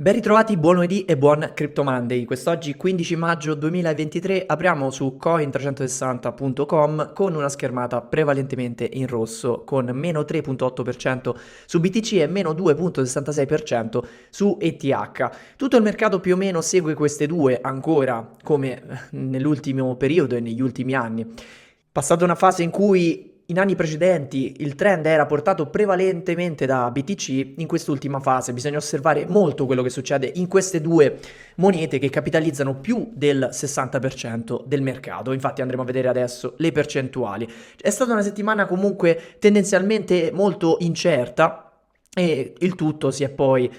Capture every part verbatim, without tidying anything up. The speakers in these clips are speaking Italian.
Ben ritrovati, buon lunedì e buon CryptoMonday. Quest'oggi quindici maggio duemilaventitré apriamo su coin trecentosessanta punto com con una schermata prevalentemente in rosso con meno tre virgola otto per cento su B T C e meno due virgola sessantasei per cento su E T H. Tutto il mercato più o meno segue queste due ancora come nell'ultimo periodo e negli ultimi anni. Passata una fase in cui in anni precedenti il trend era portato prevalentemente da B T C, in quest'ultima fase bisogna osservare molto quello che succede in queste due monete che capitalizzano più del sessanta per cento del mercato. Infatti andremo a vedere adesso le percentuali. È stata una settimana comunque tendenzialmente molto incerta e il tutto si è poi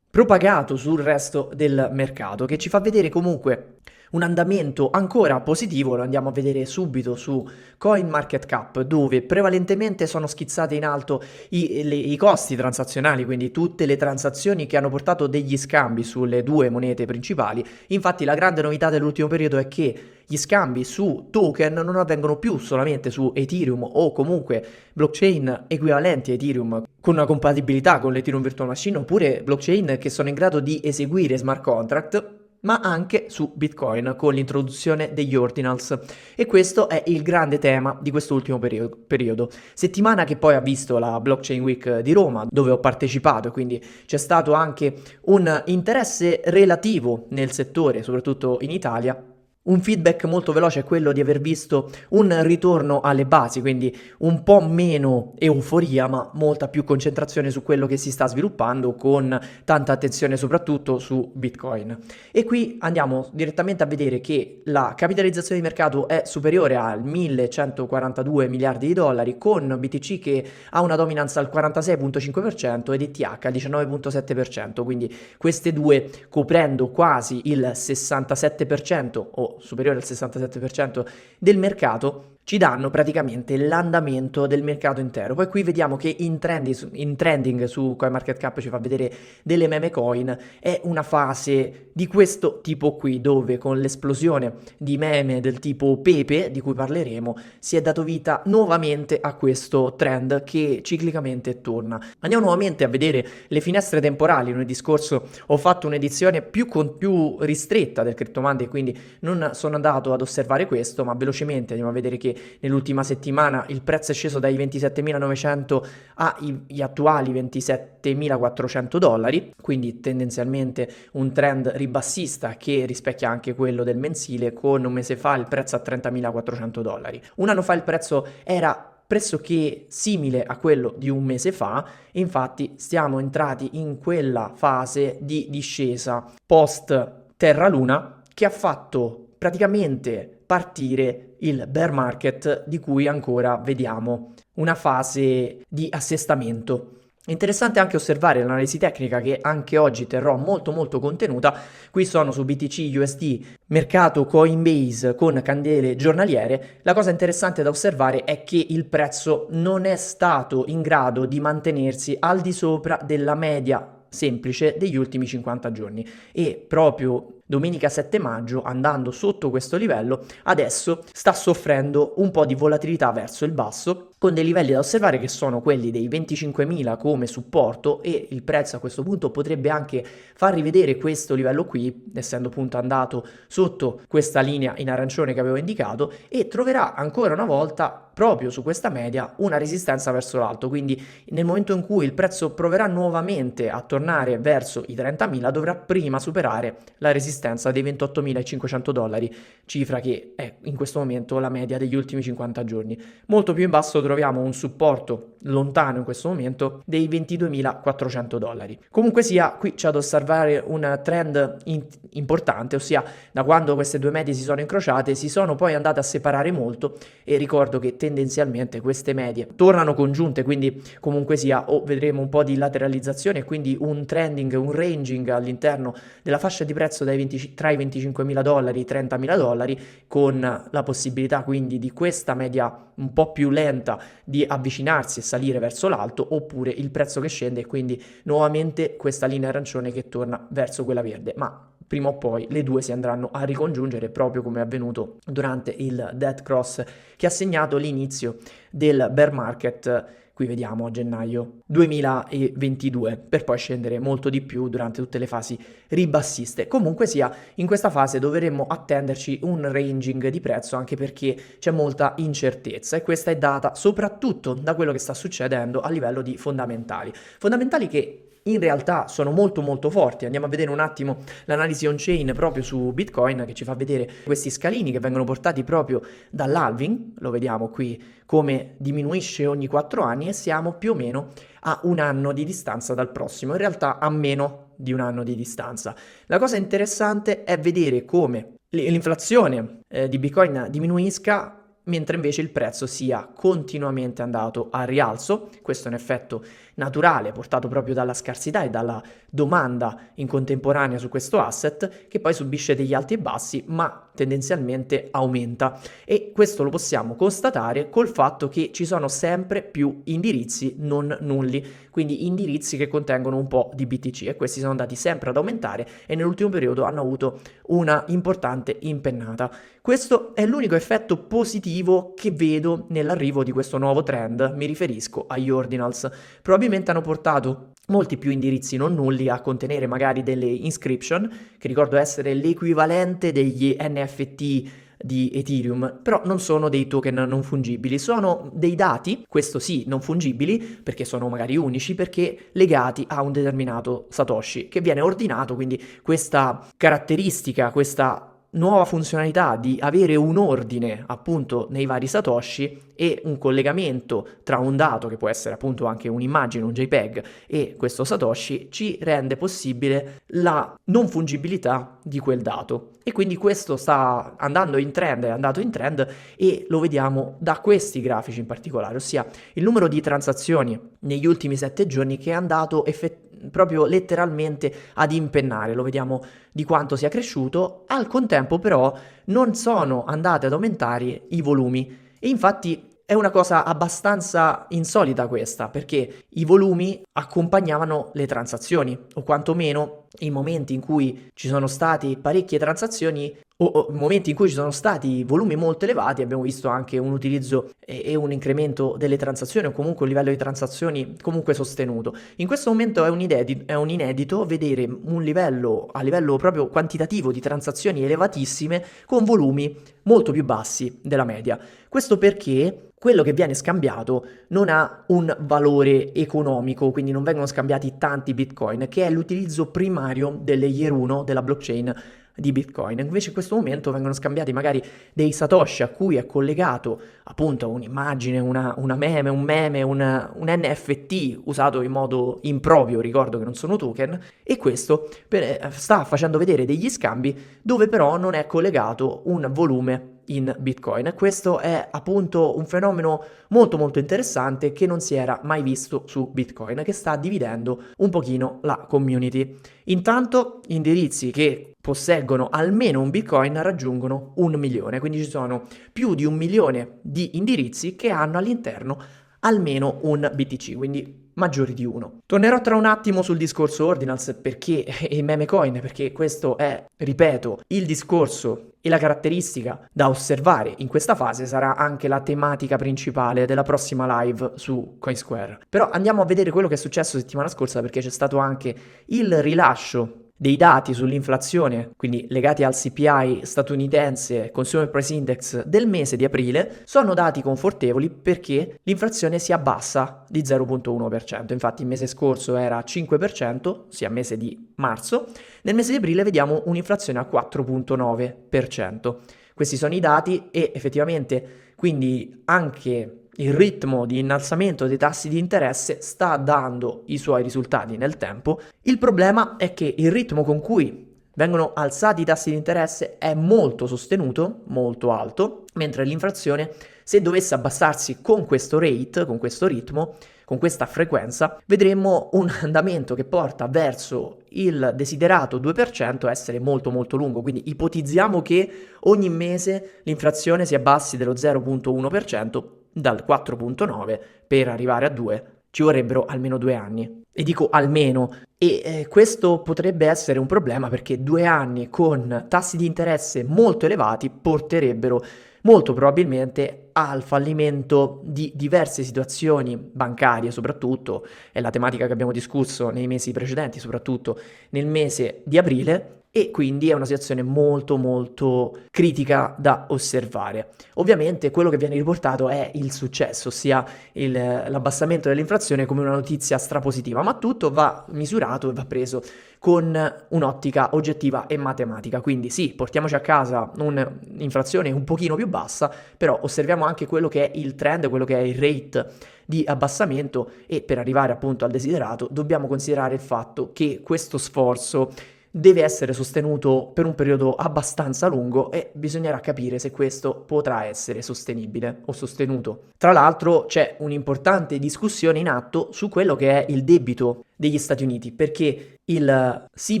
propagato sul resto del mercato, che ci fa vedere comunque un andamento ancora positivo. Lo andiamo a vedere subito su CoinMarketCap, dove prevalentemente sono schizzate in alto i, le, i costi transazionali, quindi tutte le transazioni che hanno portato degli scambi sulle due monete principali. Infatti la grande novità dell'ultimo periodo è che gli scambi su token non avvengono più solamente su Ethereum o comunque blockchain equivalenti a Ethereum con una compatibilità con l'Ethereum Virtual Machine oppure blockchain che sono in grado di eseguire smart contract, ma anche su Bitcoin con l'introduzione degli Ordinals. E questo è il grande tema di quest'ultimo periodo, periodo. Settimana che poi ha visto la Blockchain Week di Roma, dove ho partecipato, quindi c'è stato anche un interesse relativo nel settore, soprattutto in Italia. Un feedback molto veloce è quello di aver visto un ritorno alle basi, quindi un po' meno euforia ma molta più concentrazione su quello che si sta sviluppando, con tanta attenzione soprattutto su Bitcoin. E qui andiamo direttamente a vedere che la capitalizzazione di mercato è superiore al millecentoquarantadue miliardi di dollari, con B T C che ha una dominanza al quarantasei virgola cinque per cento ed E T H al diciannove virgola sette per cento, quindi queste due coprendo quasi il sessantasette per cento o superiore al sessantasette per cento del mercato, ci danno praticamente l'andamento del mercato intero. Poi qui vediamo che in, trend, in trending su CoinMarketCap ci fa vedere delle meme coin. È una fase di questo tipo qui, dove con l'esplosione di meme del tipo Pepe, di cui parleremo, si è dato vita nuovamente a questo trend che ciclicamente torna. Andiamo nuovamente a vedere le finestre temporali. Lunedì scorso ho fatto un'edizione più, con, più ristretta del CryptoMonday, quindi non sono andato ad osservare questo, ma velocemente andiamo a vedere che nell'ultima settimana il prezzo è sceso dai ventisettemilanovecento agli attuali ventisettemilaquattrocento dollari, quindi tendenzialmente un trend ribassista che rispecchia anche quello del mensile, con un mese fa il prezzo a trentamilaquattrocento dollari. Un anno fa il prezzo era pressoché simile a quello di un mese fa, e infatti siamo entrati in quella fase di discesa post Terra Luna che ha fatto praticamente partire il bear market, di cui ancora vediamo una fase di assestamento. Interessante anche osservare l'analisi tecnica, che anche oggi terrò molto molto contenuta. Qui sono su B T C U S D, mercato Coinbase con candele giornaliere. La cosa interessante da osservare è che il prezzo non è stato in grado di mantenersi al di sopra della media semplice degli ultimi cinquanta giorni, e proprio domenica sette maggio, andando sotto questo livello, adesso sta soffrendo un po' di volatilità verso il basso, con dei livelli da osservare che sono quelli dei venticinquemila come supporto, e il prezzo a questo punto potrebbe anche far rivedere questo livello qui, essendo appunto andato sotto questa linea in arancione che avevo indicato, e troverà ancora una volta proprio su questa media una resistenza verso l'alto. Quindi nel momento in cui il prezzo proverà nuovamente a tornare verso i trentamila, dovrà prima superare la resistenza dei ventottomilacinquecento dollari, cifra che è in questo momento la media degli ultimi cinquanta giorni. Molto più in basso troviamo un supporto lontano in questo momento dei ventiduemilaquattrocento dollari. Comunque sia, qui c'è ad osservare un trend in- importante, ossia da quando queste due medie si sono incrociate si sono poi andate a separare molto, e ricordo che tendenzialmente queste medie tornano congiunte, quindi comunque sia o vedremo un po' di lateralizzazione, quindi un trending, un ranging all'interno della fascia di prezzo dai venti, tra i venticinquemila dollari e i trentamila dollari, con la possibilità quindi di questa media un po' più lenta di avvicinarsi e salire verso l'alto, oppure il prezzo che scende e quindi nuovamente questa linea arancione che torna verso quella verde. Ma prima o poi le due si andranno a ricongiungere, proprio come è avvenuto durante il death cross che ha segnato l'inizio del bear market. Qui vediamo a gennaio duemilaventidue, per poi scendere molto di più durante tutte le fasi ribassiste. Comunque sia, in questa fase dovremmo attenderci un ranging di prezzo, anche perché c'è molta incertezza, e questa è data soprattutto da quello che sta succedendo a livello di fondamentali. Fondamentali che in realtà sono molto molto forti. Andiamo a vedere un attimo l'analisi on-chain proprio su Bitcoin, che ci fa vedere questi scalini che vengono portati proprio dall'halving. Lo vediamo qui come diminuisce ogni quattro anni, e siamo più o meno a un anno di distanza dal prossimo, in realtà a meno di un anno di distanza. La cosa interessante è vedere come l'inflazione eh, di Bitcoin diminuisca, mentre invece il prezzo sia continuamente andato a rialzo. Questo è un effetto naturale portato proprio dalla scarsità e dalla domanda in contemporanea su questo asset, che poi subisce degli alti e bassi, ma tendenzialmente aumenta. E questo lo possiamo constatare col fatto che ci sono sempre più indirizzi non nulli, quindi indirizzi che contengono un po' di B T C, e questi sono andati sempre ad aumentare e nell'ultimo periodo hanno avuto una importante impennata. Questo è l'unico effetto positivo che vedo nell'arrivo di questo nuovo trend. Mi riferisco agli Ordinals. Probabilmente hanno portato molti più indirizzi non nulli a contenere magari delle inscription, che ricordo essere l'equivalente degli N F T di Ethereum, però non sono dei token non fungibili, sono dei dati, questo sì, non fungibili, perché sono magari unici, perché legati a un determinato Satoshi che viene ordinato. Quindi questa caratteristica, questa nuova funzionalità di avere un ordine appunto nei vari Satoshi e un collegamento tra un dato, che può essere appunto anche un'immagine, un JPEG, e questo Satoshi, ci rende possibile la non fungibilità di quel dato. E quindi questo sta andando in trend, è andato in trend, e lo vediamo da questi grafici in particolare, ossia il numero di transazioni negli ultimi sette giorni che è andato effettivamente proprio letteralmente ad impennare. Lo vediamo di quanto sia cresciuto, al contempo però non sono andate ad aumentare i volumi, e infatti è una cosa abbastanza insolita questa, perché i volumi accompagnavano le transazioni, o quantomeno i momenti in cui ci sono stati parecchie transazioni, o, o momenti in cui ci sono stati volumi molto elevati. Abbiamo visto anche un utilizzo e, e un incremento delle transazioni, o comunque un livello di transazioni comunque sostenuto. In questo momento è un, inedito, è un inedito vedere un livello, a livello proprio quantitativo, di transazioni elevatissime con volumi molto più bassi della media. Questo perché quello che viene scambiato non ha un valore economico, quindi non vengono scambiati tanti Bitcoin, che è l'utilizzo primario delle layer uno della blockchain di Bitcoin. Invece in questo momento vengono scambiati magari dei Satoshi a cui è collegato appunto un'immagine, una, una meme, un meme, una, un N F T usato in modo improprio, ricordo che non sono token, e questo per, sta facendo vedere degli scambi dove però non è collegato un volume in Bitcoin. Questo è appunto un fenomeno molto molto interessante che non si era mai visto su Bitcoin, che sta dividendo un pochino la community. Intanto indirizzi che posseggono almeno un Bitcoin raggiungono un milione, quindi ci sono più di un milione di indirizzi che hanno all'interno almeno un B T C, quindi maggiori di uno. Tornerò tra un attimo sul discorso Ordinals perché e meme coin, perché questo è, ripeto, il discorso e la caratteristica da osservare in questa fase sarà anche la tematica principale della prossima live su CoinSquare. Però andiamo a vedere quello che è successo settimana scorsa, perché c'è stato anche il rilascio dei dati sull'inflazione, quindi legati al C P I statunitense, Consumer Price Index del mese di aprile. Sono dati confortevoli perché l'inflazione si abbassa di zero virgola uno per cento, infatti il mese scorso era cinque per cento, sia mese di marzo, nel mese di aprile vediamo un'inflazione a quattro virgola nove per cento. Questi sono i dati, e effettivamente quindi anche il ritmo di innalzamento dei tassi di interesse sta dando i suoi risultati nel tempo. Il problema è che il ritmo con cui vengono alzati i tassi di interesse è molto sostenuto, molto alto, mentre l'inflazione, se dovesse abbassarsi con questo rate, con questo ritmo, con questa frequenza, vedremo un andamento che porta verso il desiderato due per cento essere molto molto lungo. Quindi ipotizziamo che ogni mese l'inflazione si abbassi dello zero virgola uno per cento, dal quattro virgola nove per arrivare a due, ci vorrebbero almeno due anni. E dico almeno, e eh, questo potrebbe essere un problema perché due anni con tassi di interesse molto elevati porterebbero molto probabilmente al fallimento di diverse situazioni bancarie, soprattutto, è la tematica che abbiamo discusso nei mesi precedenti, soprattutto nel mese di aprile, e quindi è una situazione molto molto critica da osservare. Ovviamente quello che viene riportato è il successo, ossia il, l'abbassamento dell'inflazione come una notizia strapositiva, ma tutto va misurato e va preso con un'ottica oggettiva e matematica. Quindi sì, portiamoci a casa un'inflazione un pochino più bassa, però osserviamo anche quello che è il trend, quello che è il rate di abbassamento, e per arrivare appunto al desiderato dobbiamo considerare il fatto che questo sforzo deve essere sostenuto per un periodo abbastanza lungo e bisognerà capire se questo potrà essere sostenibile o sostenuto. Tra l'altro c'è un'importante discussione in atto su quello che è il debito degli Stati Uniti, perché il C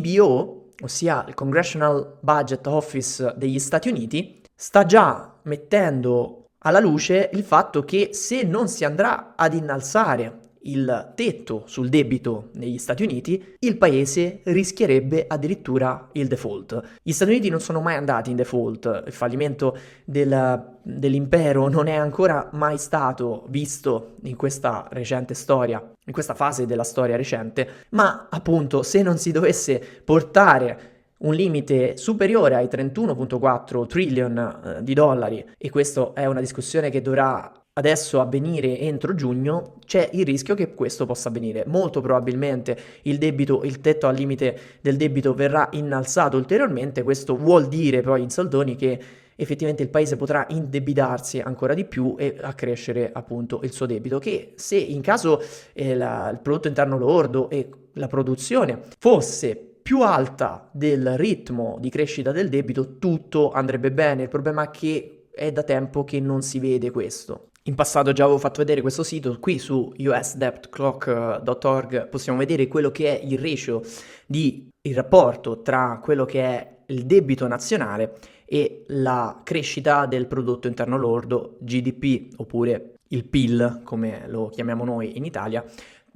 B O, ossia il Congressional Budget Office degli Stati Uniti, sta già mettendo alla luce il fatto che se non si andrà ad innalzare il tetto sul debito negli Stati Uniti, il paese rischierebbe addirittura il default. Gli Stati Uniti non sono mai andati in default, il fallimento del, dell'impero non è ancora mai stato visto in questa recente storia, in questa fase della storia recente, ma appunto se non si dovesse portare un limite superiore ai trentuno virgola quattro trillion di dollari, e questa è una discussione che dovrà adesso avvenire entro giugno, c'è il rischio che questo possa avvenire. Molto probabilmente il debito, il tetto al limite del debito verrà innalzato ulteriormente. Questo vuol dire poi in soldoni che effettivamente il paese potrà indebitarsi ancora di più e accrescere appunto il suo debito, che se in caso eh, la, il prodotto interno lordo e la produzione fosse più alta del ritmo di crescita del debito, tutto andrebbe bene. Il problema è che è da tempo che non si vede questo. In passato già avevo fatto vedere questo sito, qui su u s debt clock dot org possiamo vedere quello che è il ratio di il rapporto tra quello che è il debito nazionale e la crescita del prodotto interno lordo, G D P, oppure il P I L come lo chiamiamo noi in Italia,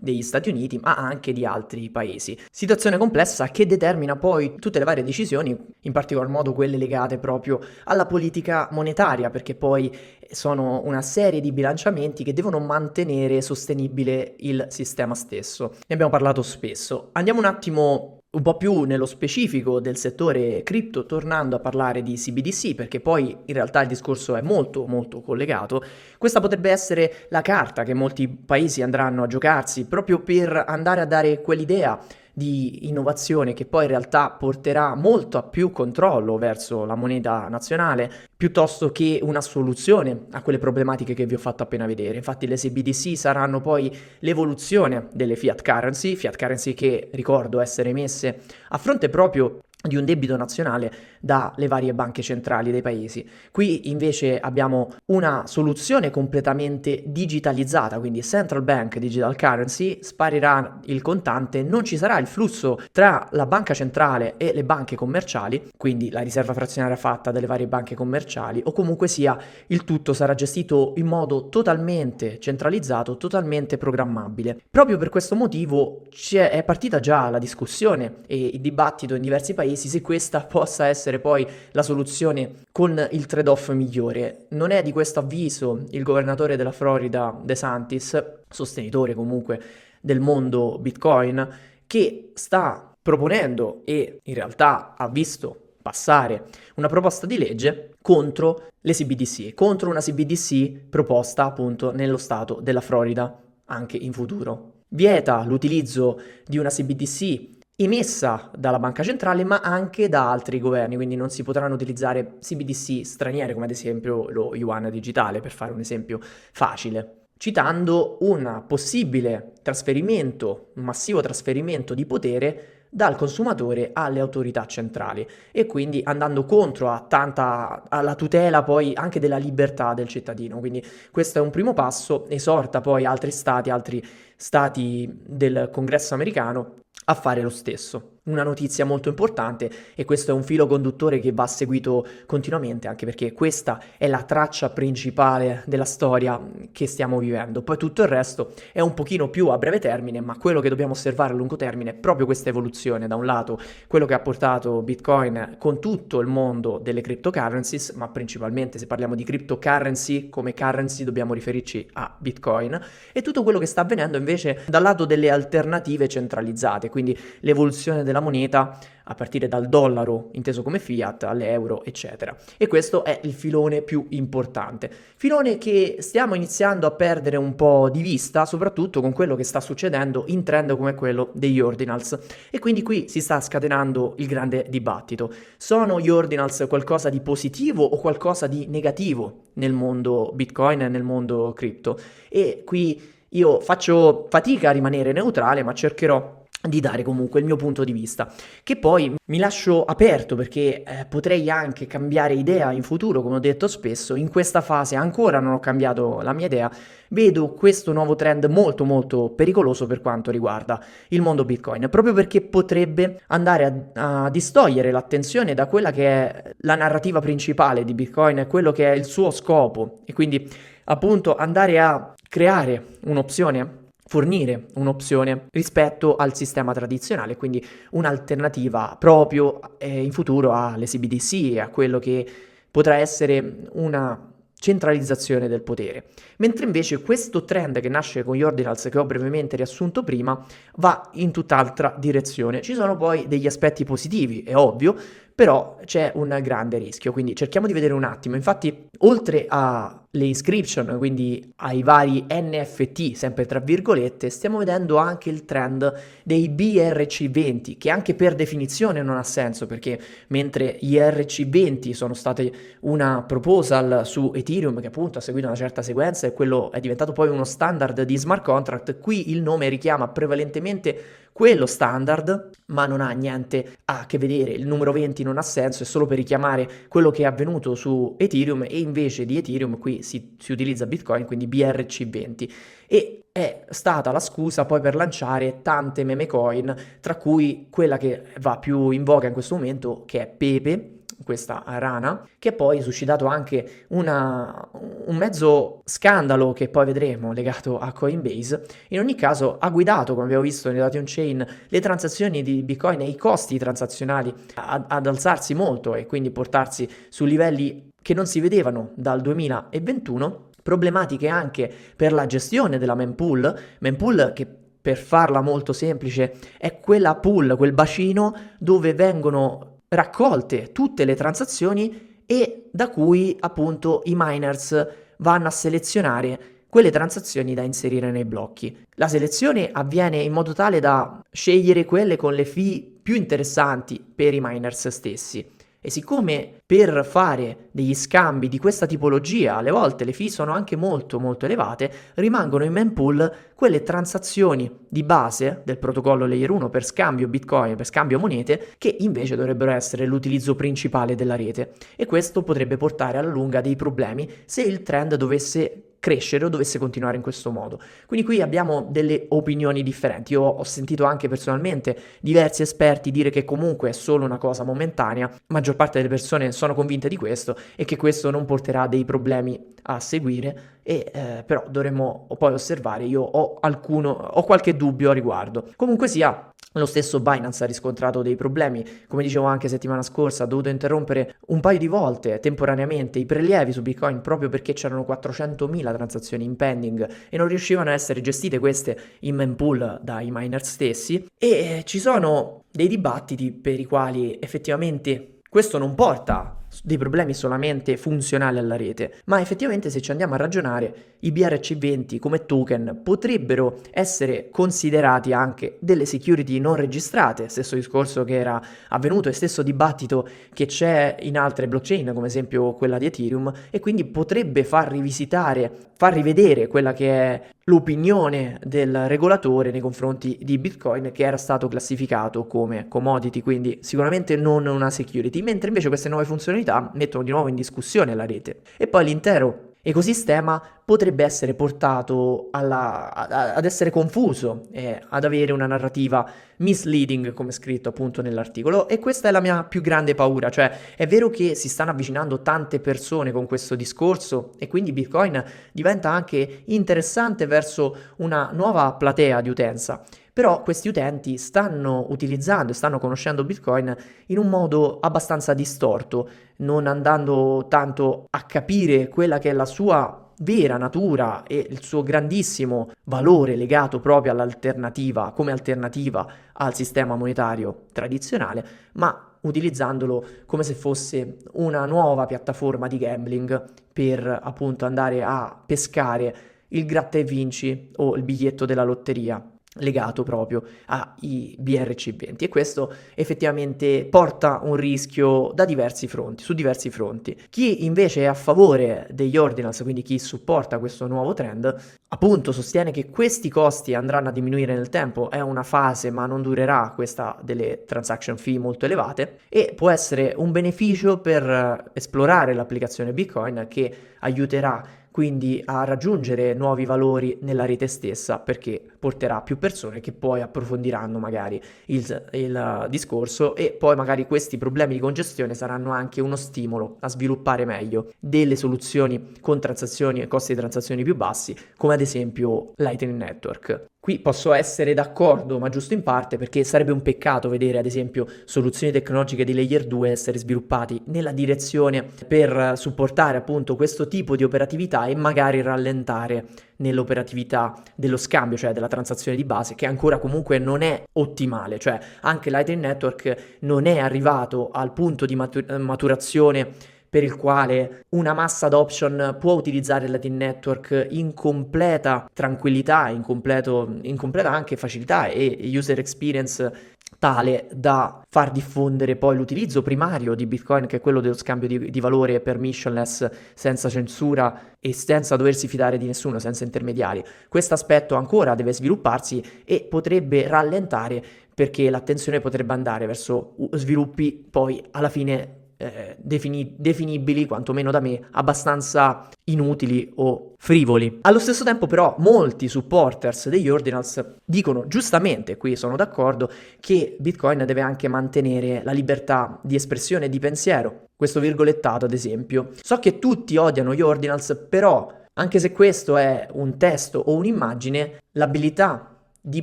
degli Stati Uniti, ma anche di altri paesi. Situazione complessa che determina poi tutte le varie decisioni, in particolar modo quelle legate proprio alla politica monetaria, perché poi sono una serie di bilanciamenti che devono mantenere sostenibile il sistema stesso. Ne abbiamo parlato spesso. Andiamo un attimo un po' più nello specifico del settore cripto, tornando a parlare di C B D C, perché poi in realtà il discorso è molto molto collegato. Questa potrebbe essere la carta che molti paesi andranno a giocarsi proprio per andare a dare quell'idea di innovazione che poi in realtà porterà molto a più controllo verso la moneta nazionale, piuttosto che una soluzione a quelle problematiche che vi ho fatto appena vedere. Infatti le C B D C saranno poi l'evoluzione delle fiat currency, fiat currency che ricordo essere emesse a fronte proprio di un debito nazionale dalle varie banche centrali dei paesi. Qui invece abbiamo una soluzione completamente digitalizzata, quindi central bank digital currency, sparirà il contante, non ci sarà il flusso tra la banca centrale e le banche commerciali, quindi la riserva frazionaria fatta dalle varie banche commerciali, o comunque sia il tutto sarà gestito in modo totalmente centralizzato, totalmente programmabile. Proprio per questo motivo è partita già la discussione e il dibattito in diversi paesi se questa possa essere poi la soluzione con il trade-off migliore. Non è di questo avviso il governatore della Florida De Santis, sostenitore comunque del mondo Bitcoin, che sta proponendo e in realtà ha visto passare una proposta di legge contro le C B D C, contro una C B D C proposta appunto nello stato della Florida anche in futuro. Vieta l'utilizzo di una C B D C emessa dalla banca centrale ma anche da altri governi, quindi non si potranno utilizzare C B D C straniere come ad esempio lo yuan digitale, per fare un esempio facile, citando un possibile trasferimento, un massivo trasferimento di potere dal consumatore alle autorità centrali, e quindi andando contro a tanta, alla tutela poi anche della libertà del cittadino. Quindi questo è un primo passo, esorta poi altri stati, altri stati del Congresso americano a fare lo stesso. una notizia molto importante, e questo è un filo conduttore che va seguito continuamente, anche perché questa è la traccia principale della storia che stiamo vivendo. Poi tutto il resto è un pochino più a breve termine, ma quello che dobbiamo osservare a lungo termine è proprio questa evoluzione. Da un lato quello che ha portato Bitcoin con tutto il mondo delle cryptocurrencies, ma principalmente se parliamo di cryptocurrency come currency dobbiamo riferirci a Bitcoin, e tutto quello che sta avvenendo invece dal lato delle alternative centralizzate, quindi l'evoluzione della moneta a partire dal dollaro inteso come fiat all'euro eccetera. E questo è il filone più importante, filone che stiamo iniziando a perdere un po' di vista, soprattutto con quello che sta succedendo in trend come quello degli ordinals. E quindi qui si sta scatenando il grande dibattito: sono gli ordinals qualcosa di positivo o qualcosa di negativo nel mondo Bitcoin e nel mondo cripto? E qui io faccio fatica a rimanere neutrale, ma cercherò di dare comunque il mio punto di vista, che poi mi lascio aperto perché eh, potrei anche cambiare idea in futuro, come ho detto spesso. In questa fase ancora non ho cambiato la mia idea. Vedo questo nuovo trend molto molto pericoloso per quanto riguarda il mondo Bitcoin, proprio perché potrebbe andare a, a distogliere l'attenzione da quella che è la narrativa principale di Bitcoin, quello che è il suo scopo, e quindi appunto andare a creare un'opzione, fornire un'opzione rispetto al sistema tradizionale, quindi un'alternativa proprio eh, in futuro alle C B D C, a quello che potrà essere una centralizzazione del potere. Mentre invece questo trend che nasce con gli ordinals, che ho brevemente riassunto prima, va in tutt'altra direzione. Ci sono poi degli aspetti positivi, è ovvio, però c'è un grande rischio, quindi cerchiamo di vedere un attimo. Infatti, oltre alle inscription, quindi ai vari N F T, sempre tra virgolette, stiamo vedendo anche il trend dei B R C venti, che anche per definizione non ha senso, perché mentre gli E R C venti sono state una proposal su Ethereum, che appunto ha seguito una certa sequenza, e quello è diventato poi uno standard di smart contract, qui il nome richiama prevalentemente quello standard, ma non ha niente a che vedere. Il numero venti non ha senso, è solo per richiamare quello che è avvenuto su Ethereum, e invece di Ethereum qui si, si utilizza Bitcoin, quindi B R C venti. E è stata la scusa poi per lanciare tante meme coin, tra cui quella che va più in voga in questo momento, che è Pepe, questa rana, che poi ha suscitato anche una, un mezzo scandalo che poi vedremo legato a Coinbase. In ogni caso ha guidato, come abbiamo visto nei dati on-chain, le transazioni di Bitcoin e i costi transazionali ad, ad alzarsi molto, e quindi portarsi su livelli che non si vedevano dal duemilaventuno. Problematiche anche per la gestione della mempool, mempool che, per farla molto semplice, è quella pool, quel bacino dove vengono raccolte tutte le transazioni e da cui appunto i miners vanno a selezionare quelle transazioni da inserire nei blocchi. La selezione avviene in modo tale da scegliere quelle con le fee più interessanti per i miners stessi. E siccome per fare degli scambi di questa tipologia alle volte le fee sono anche molto molto elevate, rimangono in mempool quelle transazioni di base del protocollo layer uno per scambio Bitcoin, per scambio monete, che invece dovrebbero essere l'utilizzo principale della rete. E questo potrebbe portare alla lunga dei problemi se il trend dovesse crescere o dovesse continuare in questo modo. Quindi qui abbiamo delle opinioni differenti. Io ho sentito anche personalmente diversi esperti dire che comunque è solo una cosa momentanea, la maggior parte delle persone sono convinte di questo e che questo non porterà dei problemi a seguire, e eh, però dovremmo poi osservare. Io ho alcuno, ho qualche dubbio a riguardo. Comunque sia, lo stesso Binance ha riscontrato dei problemi, come dicevo anche settimana scorsa, ha dovuto interrompere un paio di volte temporaneamente i prelievi su Bitcoin proprio perché c'erano quattrocentomila transazioni in pending e non riuscivano a essere gestite queste in mempool dai miner stessi. E ci sono dei dibattiti per i quali effettivamente questo non porta dei problemi solamente funzionali alla rete, ma effettivamente, se ci andiamo a ragionare, i B R C venti come token potrebbero essere considerati anche delle security non registrate, stesso discorso che era avvenuto e stesso dibattito che c'è in altre blockchain, come esempio quella di Ethereum, e quindi potrebbe far rivisitare, far rivedere quella che è l'opinione del regolatore nei confronti di Bitcoin, che era stato classificato come commodity, quindi sicuramente non una security, mentre invece queste nuove funzionalità mettono di nuovo in discussione la rete. E poi l'intero ecosistema potrebbe essere portato alla, a, ad essere confuso, eh, ad avere una narrativa misleading, come scritto appunto nell'articolo, e questa è la mia più grande paura. Cioè, è vero che si stanno avvicinando tante persone con questo discorso e quindi Bitcoin diventa anche interessante verso una nuova platea di utenza, però questi utenti stanno utilizzando e stanno conoscendo Bitcoin in un modo abbastanza distorto, non andando tanto a capire quella che è la sua vera natura e il suo grandissimo valore legato proprio all'alternativa, come alternativa al sistema monetario tradizionale, ma utilizzandolo come se fosse una nuova piattaforma di gambling per appunto andare a pescare il gratta e vinci o il biglietto della lotteria legato proprio ai B R C venti, e questo effettivamente porta un rischio da diversi fronti, su diversi fronti. Chi invece è a favore degli ordinals, quindi chi supporta questo nuovo trend, appunto sostiene che questi costi andranno a diminuire nel tempo, è una fase ma non durerà questa delle transaction fee molto elevate, e può essere un beneficio per esplorare l'applicazione Bitcoin, che aiuterà quindi a raggiungere nuovi valori nella rete stessa, perché porterà più persone che poi approfondiranno magari il, il discorso, e poi magari questi problemi di congestione saranno anche uno stimolo a sviluppare meglio delle soluzioni con transazioni e costi di transazioni più bassi, come ad esempio Lightning Network. Qui posso essere d'accordo, ma giusto in parte, perché sarebbe un peccato vedere ad esempio soluzioni tecnologiche di layer due essere sviluppate nella direzione per supportare appunto questo tipo di operatività e magari rallentare nell'operatività dello scambio, cioè della transazione di base, che ancora comunque non è ottimale. Cioè anche Lightning Network non è arrivato al punto di maturazione per il quale una massa adoption può utilizzare il Lightning Network in completa tranquillità, in, completo, in completa anche facilità e user experience tale da far diffondere poi l'utilizzo primario di Bitcoin, che è quello dello scambio di, di valore permissionless, senza censura e senza doversi fidare di nessuno, senza intermediari. Questo aspetto ancora deve svilupparsi e potrebbe rallentare, perché l'attenzione potrebbe andare verso sviluppi poi alla fine Eh, defini- definibili, quantomeno da me, abbastanza inutili o frivoli. Allo stesso tempo però molti supporters degli ordinals dicono, giustamente, qui sono d'accordo, che Bitcoin deve anche mantenere la libertà di espressione e di pensiero. Questo virgolettato, ad esempio: so che tutti odiano gli ordinals, però anche se questo è un testo o un'immagine, l'abilità di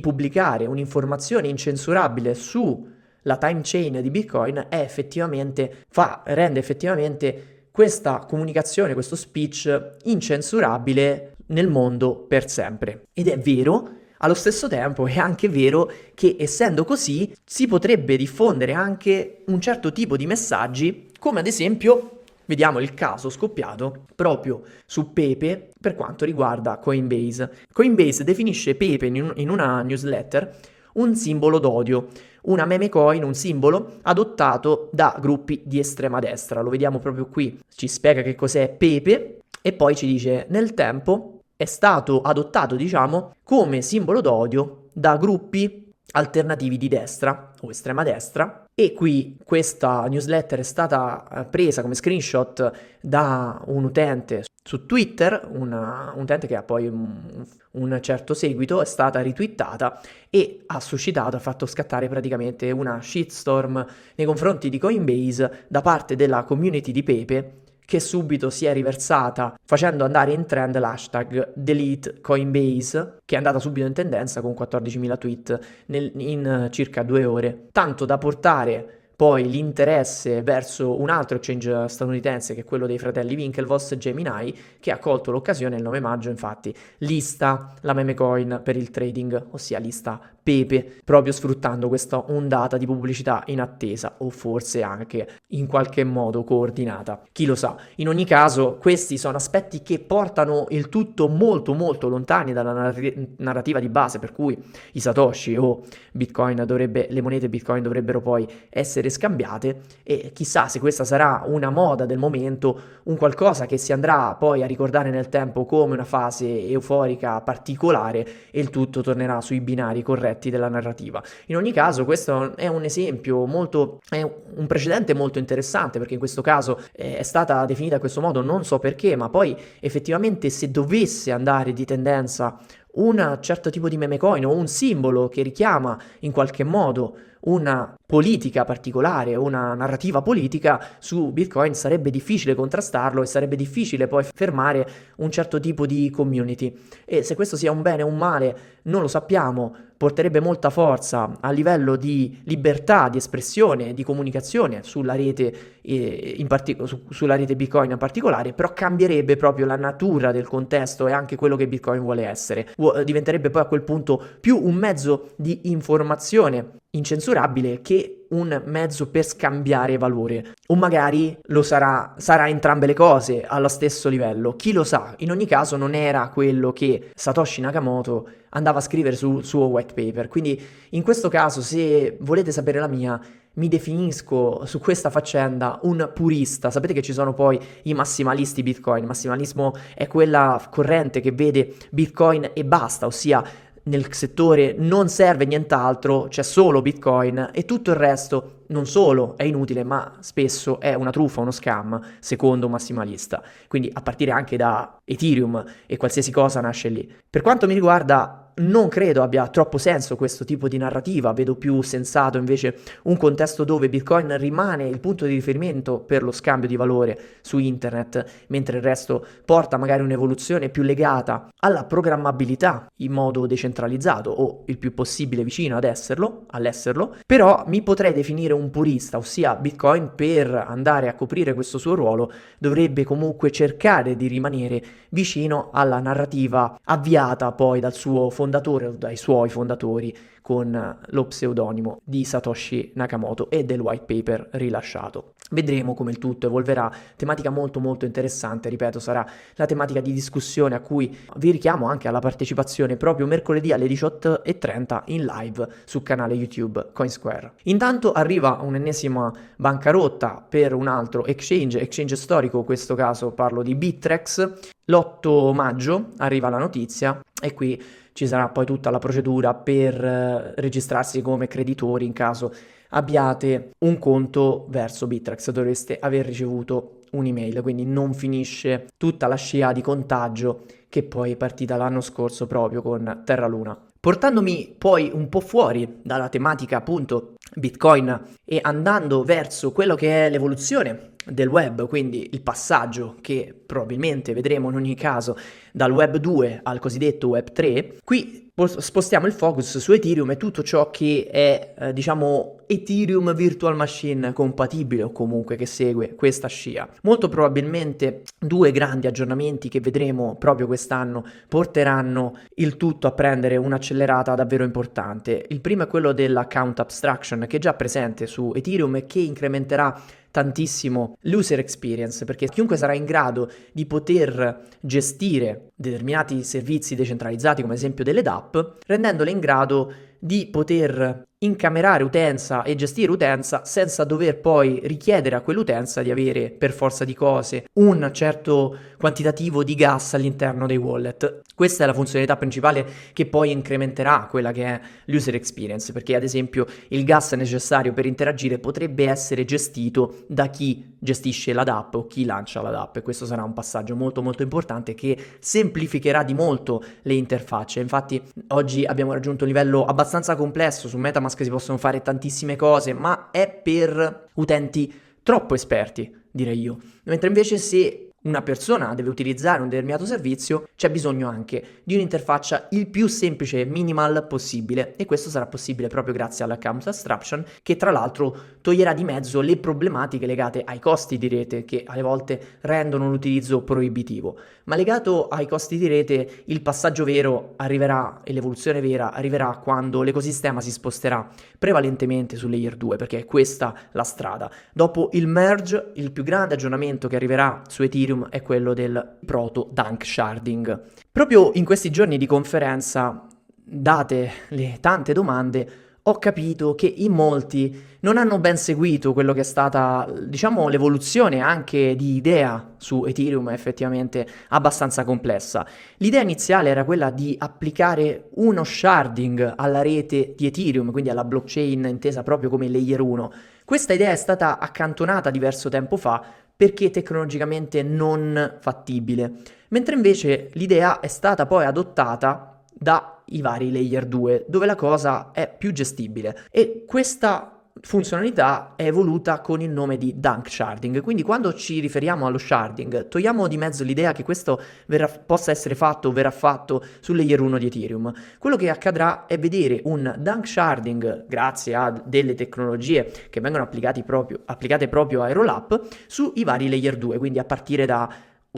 pubblicare un'informazione incensurabile su la time chain di Bitcoin è effettivamente fa rende effettivamente questa comunicazione, questo speech incensurabile nel mondo per sempre. Ed è vero, allo stesso tempo è anche vero che, essendo così, si potrebbe diffondere anche un certo tipo di messaggi, come ad esempio vediamo il caso scoppiato proprio su Pepe per quanto riguarda Coinbase. Coinbase definisce Pepe in una newsletter un simbolo d'odio, una meme coin, un simbolo adottato da gruppi di estrema destra. Lo vediamo proprio qui, ci spiega che cos'è Pepe e poi ci dice: nel tempo è stato adottato, diciamo, come simbolo d'odio da gruppi alternativi di destra o estrema destra. E qui questa newsletter è stata presa come screenshot da un utente su Twitter, una, un utente che ha poi un, un certo seguito, è stata ritwittata e ha suscitato, ha fatto scattare praticamente una shitstorm nei confronti di Coinbase da parte della community di Pepe, che subito si è riversata facendo andare in trend l'hashtag delete Coinbase, che è andata subito in tendenza con quattordicimila tweet nel, in circa due ore, tanto da portare poi l'interesse verso un altro exchange statunitense, che è quello dei fratelli Winklevoss, Gemini, che ha colto l'occasione il nove maggio, infatti, lista la meme coin per il trading, ossia lista Pepe, proprio sfruttando questa ondata di pubblicità inattesa, o forse anche in qualche modo coordinata, chi lo sa. In ogni caso, questi sono aspetti che portano il tutto molto molto lontani dalla narr- narrativa di base, per cui i Satoshi o Bitcoin dovrebbe, le monete Bitcoin dovrebbero poi essere scambiate, e chissà se questa sarà una moda del momento, un qualcosa che si andrà poi a ricordare nel tempo come una fase euforica particolare, e il tutto tornerà sui binari corretti aspetti della narrativa. In ogni caso questo è un esempio molto, è un precedente molto interessante, perché in questo caso è stata definita in questo modo, non so perché, ma poi effettivamente se dovesse andare di tendenza un certo tipo di meme coin o un simbolo che richiama in qualche modo una politica particolare, una narrativa politica, su Bitcoin sarebbe difficile contrastarlo e sarebbe difficile poi fermare un certo tipo di community. E se questo sia un bene o un male non lo sappiamo, porterebbe molta forza a livello di libertà di espressione, di comunicazione sulla rete, eh, in partic- su- sulla rete Bitcoin in particolare, però cambierebbe proprio la natura del contesto e anche quello che Bitcoin vuole essere. U- diventerebbe poi a quel punto più un mezzo di informazione incensurabile che un mezzo per scambiare valore, o magari lo sarà, sarà entrambe le cose allo stesso livello, chi lo sa. In ogni caso non era quello che Satoshi Nakamoto andava a scrivere sul suo white paper, quindi in questo caso, se volete sapere la mia, mi definisco su questa faccenda un purista. Sapete che ci sono poi i massimalisti Bitcoin. Il massimalismo è quella corrente che vede Bitcoin e basta, ossia nel settore non serve nient'altro, c'è solo Bitcoin e tutto il resto non solo è inutile, ma spesso è una truffa, uno scam, secondo massimalista. Quindi a partire anche da Ethereum, e qualsiasi cosa nasce lì. Per quanto mi riguarda, non credo abbia troppo senso questo tipo di narrativa, vedo più sensato invece un contesto dove Bitcoin rimane il punto di riferimento per lo scambio di valore su internet, mentre il resto porta magari un'evoluzione più legata alla programmabilità in modo decentralizzato, o il più possibile vicino ad esserlo, all'esserlo. Però mi potrei definire un purista, ossia Bitcoin, per andare a coprire questo suo ruolo, dovrebbe comunque cercare di rimanere vicino alla narrativa avviata poi dal suo fondatore fondatore o dai suoi fondatori con lo pseudonimo di Satoshi Nakamoto e del white paper rilasciato. Vedremo come il tutto evolverà, tematica molto molto interessante, ripeto, sarà la tematica di discussione a cui vi richiamo anche alla partecipazione proprio mercoledì alle diciotto e trenta in live sul canale YouTube CoinSquare. Intanto arriva un'ennesima bancarotta per un altro exchange, exchange storico, in questo caso parlo di Bittrex. L'otto maggio arriva la notizia e qui ci sarà poi tutta la procedura per eh, registrarsi come creditori in caso abbiate un conto verso Bittrex. Dovreste aver ricevuto un'email, quindi non finisce tutta la scia di contagio che poi è partita l'anno scorso proprio con Terra Luna. Portandomi poi un po' fuori dalla tematica appunto Bitcoin e andando verso quello che è l'evoluzione del web, quindi il passaggio che probabilmente vedremo in ogni caso dal web due al cosiddetto web tre, qui spostiamo il focus su Ethereum e tutto ciò che è eh, diciamo Ethereum Virtual Machine compatibile, o comunque che segue questa scia. Molto probabilmente due grandi aggiornamenti che vedremo proprio quest'anno porteranno il tutto a prendere un'accelerata davvero importante. Il primo è quello dell'account abstraction, che è già presente su Ethereum e che incrementerà tantissimo l'user experience, perché chiunque sarà in grado di poter gestire determinati servizi decentralizzati, come ad esempio delle D App, rendendole in grado di poter incamerare utenza e gestire utenza senza dover poi richiedere a quell'utenza di avere per forza di cose un certo quantitativo di gas all'interno dei wallet. Questa è la funzionalità principale che poi incrementerà quella che è l'user experience, perché ad esempio il gas necessario per interagire potrebbe essere gestito da chi gestisce la D App o chi lancia la D App, e questo sarà un passaggio molto molto importante che semplificherà di molto le interfacce. Infatti oggi abbiamo raggiunto un livello abbastanza complesso, su MetaMask si possono fare tantissime cose, ma è per utenti troppo esperti, direi io. Mentre invece se una persona deve utilizzare un determinato servizio, c'è bisogno anche di un'interfaccia il più semplice e minimal possibile, e questo sarà possibile proprio grazie all'account abstraction, che tra l'altro toglierà di mezzo le problematiche legate ai costi di rete, che alle volte rendono l'utilizzo proibitivo. Ma legato ai costi di rete, il passaggio vero arriverà e l'evoluzione vera arriverà quando l'ecosistema si sposterà prevalentemente su layer due, perché è questa la strada. Dopo il merge, il più grande aggiornamento che arriverà su Ethereum è quello del Proto Dank Sharding. Proprio in questi giorni di conferenza, date le tante domande, ho capito che in molti non hanno ben seguito quello che è stata, diciamo, l'evoluzione anche di idea su Ethereum, effettivamente abbastanza complessa. L'idea iniziale era quella di applicare uno sharding alla rete di Ethereum, quindi alla blockchain intesa proprio come layer uno. Questa idea è stata accantonata diverso tempo fa perché tecnologicamente non fattibile, mentre invece l'idea è stata poi adottata da i vari layer due, dove la cosa è più gestibile, e questa funzionalità è evoluta con il nome di Dank Sharding. Quindi quando ci riferiamo allo sharding togliamo di mezzo l'idea che questo verrà, possa essere fatto o verrà fatto sul layer uno di Ethereum. Quello che accadrà è vedere un Dank Sharding grazie a delle tecnologie che vengono applicate proprio, applicate proprio a Rollup sui vari layer due, quindi a partire da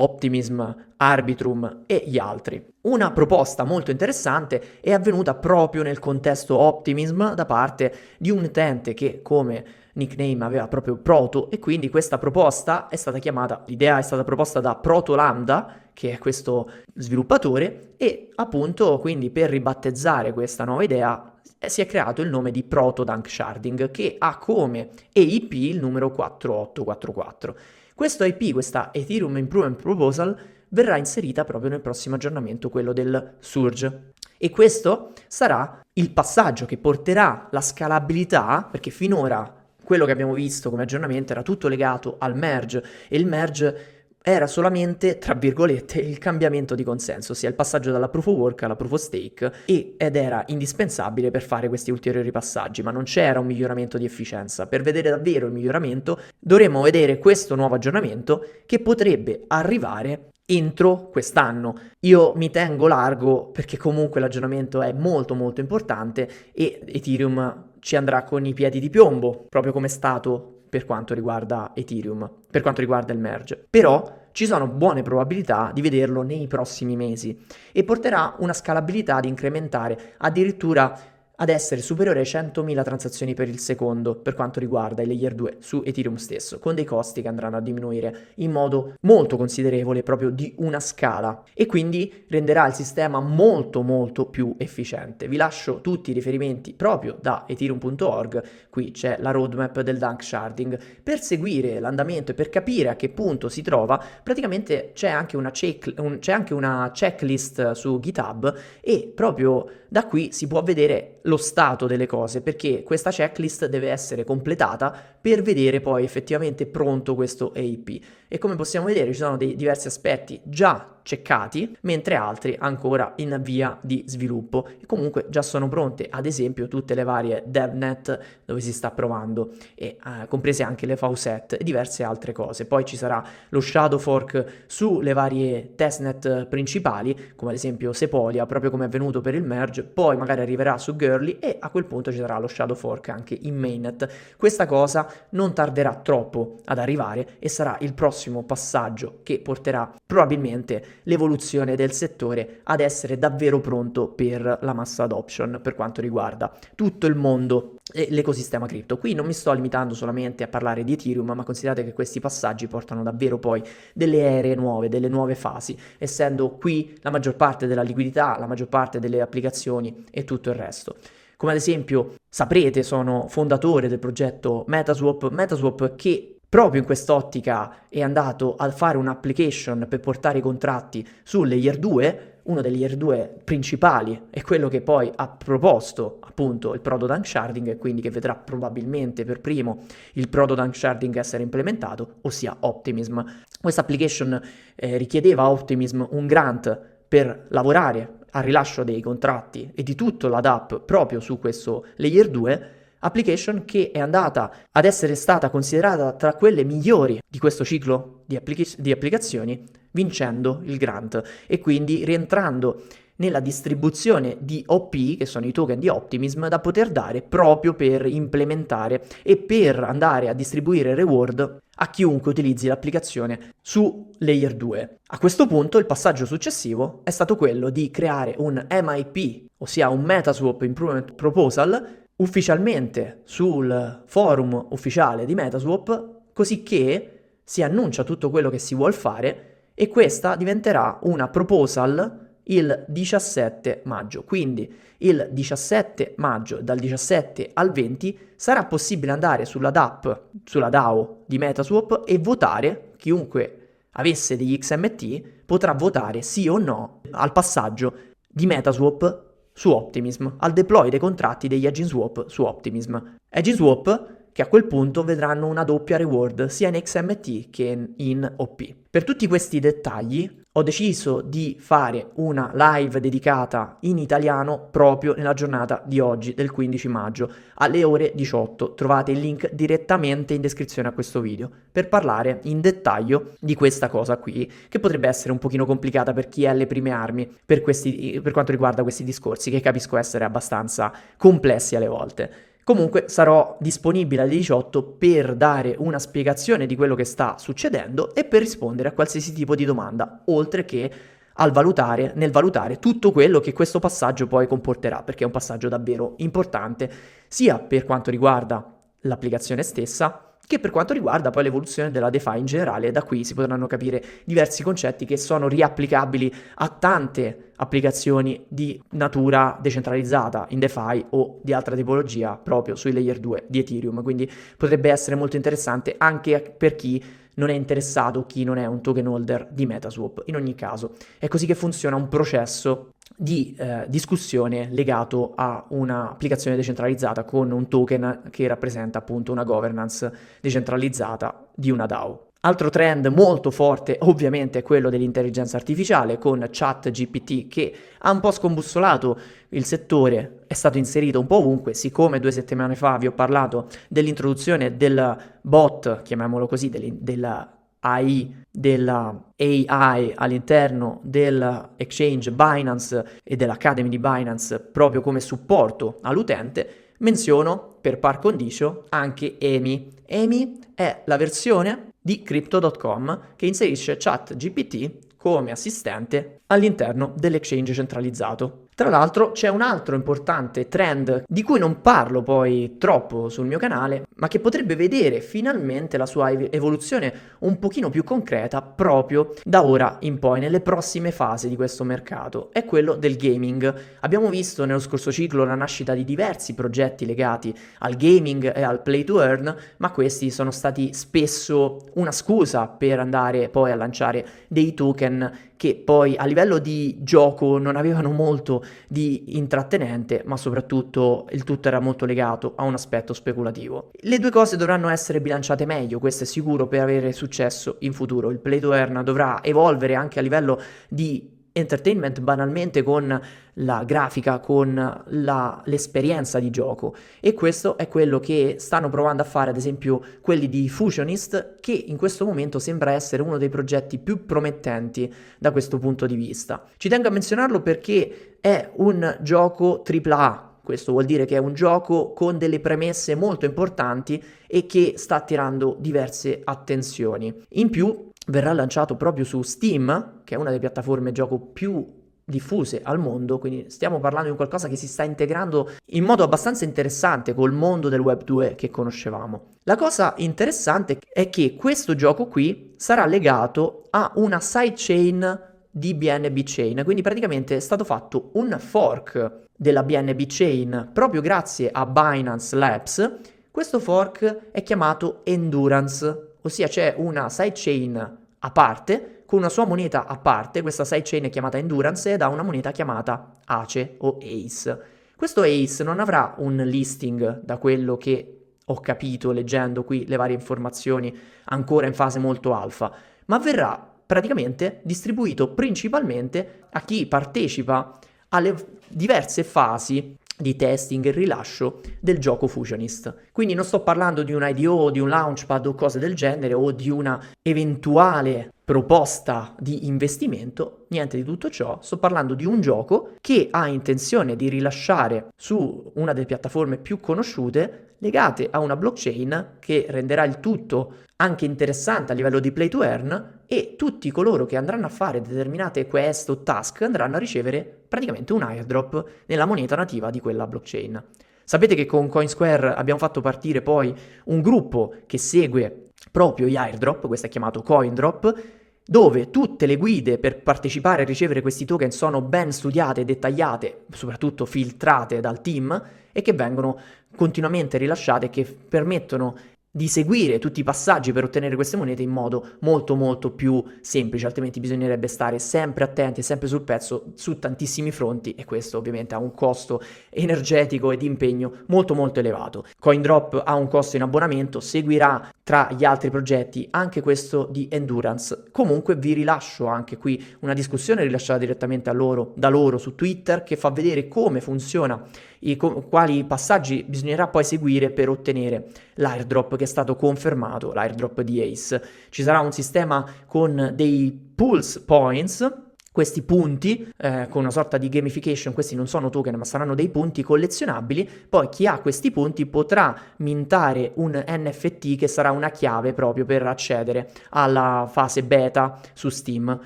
Optimism, Arbitrum e gli altri. Una proposta molto interessante è avvenuta proprio nel contesto Optimism da parte di un utente che come nickname aveva proprio Proto, e quindi questa proposta è stata chiamata, l'idea è stata proposta da Proto Lambda, che è questo sviluppatore, e appunto quindi per ribattezzare questa nuova idea si è creato il nome di Proto Dank Sharding, che ha come E I P il numero quattro otto quattro quattro. Questo E I P, questa Ethereum Improvement Proposal, verrà inserita proprio nel prossimo aggiornamento, quello del Surge. E questo sarà il passaggio che porterà la scalabilità, perché finora quello che abbiamo visto come aggiornamento era tutto legato al merge, e il merge era solamente, tra virgolette, il cambiamento di consenso, ossia il passaggio dalla proof of work alla proof of stake, e, ed era indispensabile per fare questi ulteriori passaggi, ma non c'era un miglioramento di efficienza. Per vedere davvero il miglioramento dovremo vedere questo nuovo aggiornamento che potrebbe arrivare entro quest'anno. Io mi tengo largo perché comunque l'aggiornamento è molto molto importante e Ethereum ci andrà con i piedi di piombo, proprio come è stato per quanto riguarda Ethereum, per quanto riguarda il merge. Però ci sono buone probabilità di vederlo nei prossimi mesi e porterà una scalabilità ad incrementare addirittura ad essere superiore ai centomila transazioni per il secondo per quanto riguarda il layer due su Ethereum stesso, con dei costi che andranno a diminuire in modo molto considerevole proprio di una scala, e quindi renderà il sistema molto molto più efficiente. Vi lascio tutti i riferimenti proprio da ethereum punto org, qui c'è la roadmap del Dank Sharding, per seguire l'andamento e per capire a che punto si trova. Praticamente c'è anche una, check, un, c'è anche una checklist su GitHub e proprio da qui si può vedere lo stato delle cose, perché questa checklist deve essere completata per vedere poi effettivamente pronto questo E I P, e come possiamo vedere ci sono dei diversi aspetti già checcati, mentre altri ancora in via di sviluppo, e comunque già sono pronte ad esempio tutte le varie DevNet dove si sta provando, e eh, comprese anche le faucet e diverse altre cose. Poi ci sarà lo shadow fork sulle varie testnet principali, come ad esempio Sepolia, proprio come è avvenuto per il merge, poi magari arriverà su Girl e a quel punto ci sarà lo shadow fork anche in mainnet. Questa cosa non tarderà troppo ad arrivare e sarà il prossimo passaggio che porterà probabilmente l'evoluzione del settore ad essere davvero pronto per la massa adoption per quanto riguarda tutto il mondo e l'ecosistema cripto. Qui non mi sto limitando solamente a parlare di Ethereum, ma considerate che questi passaggi portano davvero poi delle ere nuove, delle nuove fasi, essendo qui la maggior parte della liquidità, la maggior parte delle applicazioni e tutto il resto. Come ad esempio saprete, sono fondatore del progetto MetaSwap, MetaSwap che proprio in quest'ottica è andato a fare un'application per portare i contratti sul layer due, uno dei layer due principali, è quello che poi ha proposto appunto il Proto Dank Sharding, e quindi che vedrà probabilmente per primo il Proto Dank Sharding essere implementato, ossia Optimism. Questa application eh, richiedeva a Optimism un grant per lavorare al rilascio dei contratti e di tutto la D A P proprio su questo layer due, application che è andata ad essere stata considerata tra quelle migliori di questo ciclo di, applica- di applicazioni, vincendo il grant e quindi rientrando nella distribuzione di O P, che sono i token di Optimism, da poter dare proprio per implementare e per andare a distribuire reward a chiunque utilizzi l'applicazione su layer due. A questo punto il passaggio successivo è stato quello di creare un M I P, ossia un MetaSwap Improvement Proposal, ufficialmente sul forum ufficiale di MetaSwap, così che si annuncia tutto quello che si vuol fare, e questa diventerà una proposal il diciassette maggio. Quindi il diciassette maggio, dal diciassette al venti, sarà possibile andare sulla D A P, sulla D A O di MetaSwap e votare. Chiunque avesse degli X M T potrà votare sì o no al passaggio di MetaSwap su Optimism, al deploy dei contratti degli Agent Swap su Optimism. Agent Swap che a quel punto vedranno una doppia reward sia in X M T che in O P. Per tutti questi dettagli ho deciso di fare una live dedicata in italiano proprio nella giornata di oggi, del quindici maggio, alle ore diciotto. Trovate il link direttamente in descrizione a questo video per parlare in dettaglio di questa cosa qui, che potrebbe essere un pochino complicata per chi è alle prime armi per, questi, per quanto riguarda questi discorsi, che capisco essere abbastanza complessi alle volte. Comunque sarò disponibile alle diciotto per dare una spiegazione di quello che sta succedendo e per rispondere a qualsiasi tipo di domanda, oltre che al valutare, nel valutare tutto quello che questo passaggio poi comporterà, perché è un passaggio davvero importante, sia per quanto riguarda l'applicazione stessa, che per quanto riguarda poi l'evoluzione della DeFi in generale. Da qui si potranno capire diversi concetti che sono riapplicabili a tante applicazioni di natura decentralizzata in DeFi o di altra tipologia proprio sui layer due di Ethereum, quindi potrebbe essere molto interessante anche per chi non è interessato, chi non è un token holder di MetaSwap. In ogni caso è così che funziona un processo di eh, discussione legato a un'applicazione decentralizzata con un token che rappresenta appunto una governance decentralizzata di una D A O. Altro trend molto forte ovviamente è quello dell'intelligenza artificiale con ChatGPT, che ha un po' scombussolato il settore, è stato inserito un po' ovunque. Siccome due settimane fa vi ho parlato dell'introduzione del bot, chiamiamolo così, della A I, della A I all'interno dell'Exchange Binance e dell'Academy di Binance proprio come supporto all'utente, menziono per par condicio anche E M I. E M I è la versione di crypto punto com che inserisce ChatGPT come assistente all'interno dell'exchange centralizzato. Tra l'altro c'è un altro importante trend di cui non parlo poi troppo sul mio canale, ma che potrebbe vedere finalmente la sua evoluzione un pochino più concreta proprio da ora in poi, nelle prossime fasi di questo mercato, è quello del gaming. Abbiamo visto nello scorso ciclo la nascita di diversi progetti legati al gaming e al play to earn, ma questi sono stati spesso una scusa per andare poi a lanciare dei token che poi a livello di gioco non avevano molto di intrattenente, ma soprattutto il tutto era molto legato a un aspetto speculativo. Le due cose dovranno essere bilanciate meglio, questo è sicuro, per avere successo in futuro. Il play to earn dovrà evolvere anche a livello di entertainment, banalmente, con la grafica, con la, l'esperienza di gioco, e questo è quello che stanno provando a fare ad esempio quelli di Fusionist, che in questo momento sembra essere uno dei progetti più promettenti da questo punto di vista. Ci tengo a menzionarlo perché è un gioco tripla A. Questo vuol dire che è un gioco con delle premesse molto importanti e che sta attirando diverse attenzioni. In più verrà lanciato proprio su Steam, che è una delle piattaforme gioco più diffuse al mondo, quindi stiamo parlando di qualcosa che si sta integrando in modo abbastanza interessante col mondo del web due che conoscevamo. La cosa interessante è che questo gioco qui sarà legato a una sidechain di B N B Chain, quindi praticamente è stato fatto un fork della B N B Chain proprio grazie a Binance Labs. Questo fork è chiamato Endurance, ossia c'è una sidechain a parte, con una sua moneta a parte. Questa sidechain è chiamata Endurance ed ha una moneta chiamata Ace o Ace. Questo Ace non avrà un listing, da quello che ho capito leggendo qui le varie informazioni, ancora in fase molto alfa, ma verrà praticamente distribuito principalmente a chi partecipa alle diverse fasi di testing e rilascio del gioco Fusionist. Quindi non sto parlando di un I D O, di un launchpad o cose del genere, o di una eventuale proposta di investimento, niente di tutto ciò. Sto parlando di un gioco che ha intenzione di rilasciare su una delle piattaforme più conosciute, legate a una blockchain che renderà il tutto anche interessante a livello di play to earn, e tutti coloro che andranno a fare determinate quest o task andranno a ricevere praticamente un airdrop nella moneta nativa di quella blockchain. Sapete che con CoinSquare abbiamo fatto partire poi un gruppo che segue proprio gli airdrop, questo è chiamato Coindrop, dove tutte le guide per partecipare e ricevere questi token sono ben studiate e dettagliate, soprattutto filtrate dal team, e che vengono continuamente rilasciate e che permettono di seguire tutti i passaggi per ottenere queste monete in modo molto molto più semplice, altrimenti bisognerebbe stare sempre attenti e sempre sul pezzo su tantissimi fronti, e questo ovviamente ha un costo energetico e di impegno molto molto elevato. Coindrop ha un costo in abbonamento, seguirà tra gli altri progetti anche questo di Endurance. Comunque vi rilascio anche qui una discussione rilasciata direttamente a loro, da loro su Twitter, che fa vedere come funziona e co- quali passaggi bisognerà poi seguire per ottenere l'airdrop che è stato confermato, l'airdrop di Ace. Ci sarà un sistema con dei pulse points, questi punti, eh, con una sorta di gamification, questi non sono token ma saranno dei punti collezionabili, poi chi ha questi punti potrà mintare un N F T che sarà una chiave proprio per accedere alla fase beta su Steam.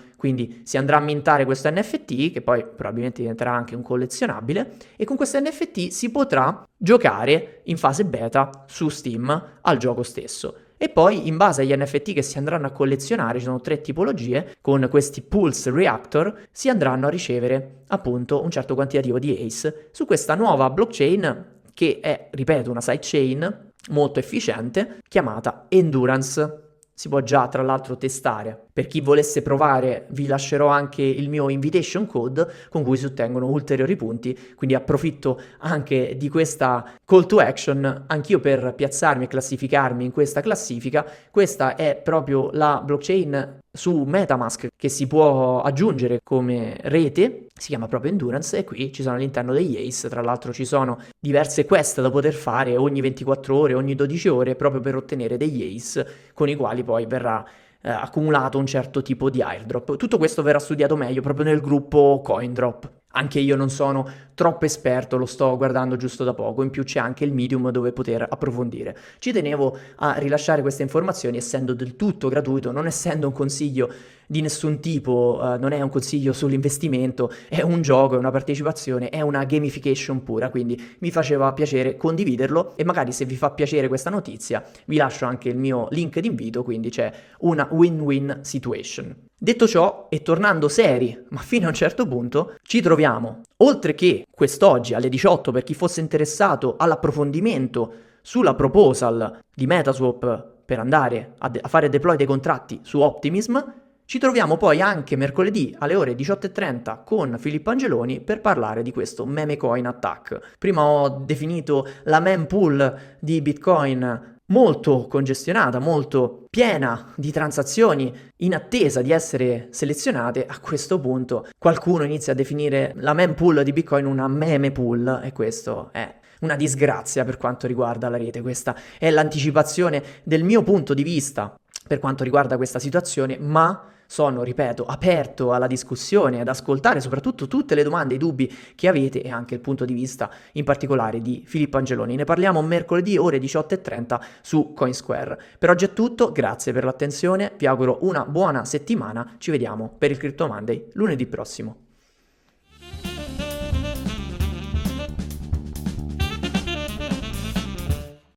Quindi si andrà a mintare questo N F T, che poi probabilmente diventerà anche un collezionabile, e con questo N F T si potrà giocare in fase beta su Steam al gioco stesso. E poi, in base agli N F T che si andranno a collezionare, ci sono tre tipologie, con questi Pulse Reactor si andranno a ricevere appunto un certo quantitativo di Ace su questa nuova blockchain, che è, ripeto, una sidechain molto efficiente, chiamata Endurance. Si può già tra l'altro testare. Per chi volesse provare vi lascerò anche il mio invitation code con cui si ottengono ulteriori punti, quindi approfitto anche di questa call to action anch'io per piazzarmi e classificarmi in questa classifica. Questa è proprio la blockchain su MetaMask che si può aggiungere come rete, si chiama proprio Endurance, e qui ci sono all'interno degli Ace, tra l'altro ci sono diverse quest da poter fare ogni ventiquattro ore, ogni dodici ore, proprio per ottenere degli Ace con i quali poi verrà eh, accumulato un certo tipo di airdrop. Tutto questo verrà studiato meglio proprio nel gruppo Coindrop. Anche io non sono troppo esperto, lo sto guardando giusto da poco, in più c'è anche il medium dove poter approfondire. Ci tenevo a rilasciare queste informazioni essendo del tutto gratuito, non essendo un consiglio di nessun tipo, eh, non è un consiglio sull'investimento, è un gioco, è una partecipazione, è una gamification pura, quindi mi faceva piacere condividerlo, e magari se vi fa piacere questa notizia vi lascio anche il mio link d'invito, quindi c'è una win-win situation. Detto ciò, e tornando seri, ma fino a un certo punto, ci troviamo, oltre che quest'oggi alle diciotto, per chi fosse interessato all'approfondimento sulla proposal di MetaSwap per andare a, de- a fare deploy dei contratti su Optimism, ci troviamo poi anche mercoledì alle ore diciotto e trenta con Filippo Angeloni per parlare di questo meme coin attack. Prima ho definito la mempool di Bitcoin molto congestionata, molto piena di transazioni in attesa di essere selezionate. A questo punto qualcuno inizia a definire la mempool di Bitcoin una meme pool, e questo è una disgrazia per quanto riguarda la rete. Questa è l'anticipazione del mio punto di vista per quanto riguarda questa situazione, ma sono, ripeto, aperto alla discussione, ad ascoltare soprattutto tutte le domande e i dubbi che avete, e anche il punto di vista in particolare di Filippo Angeloni. Ne parliamo mercoledì ore diciotto e trenta su CoinSquare. Per oggi è tutto, grazie per l'attenzione, vi auguro una buona settimana, ci vediamo per il CryptoMonday lunedì prossimo.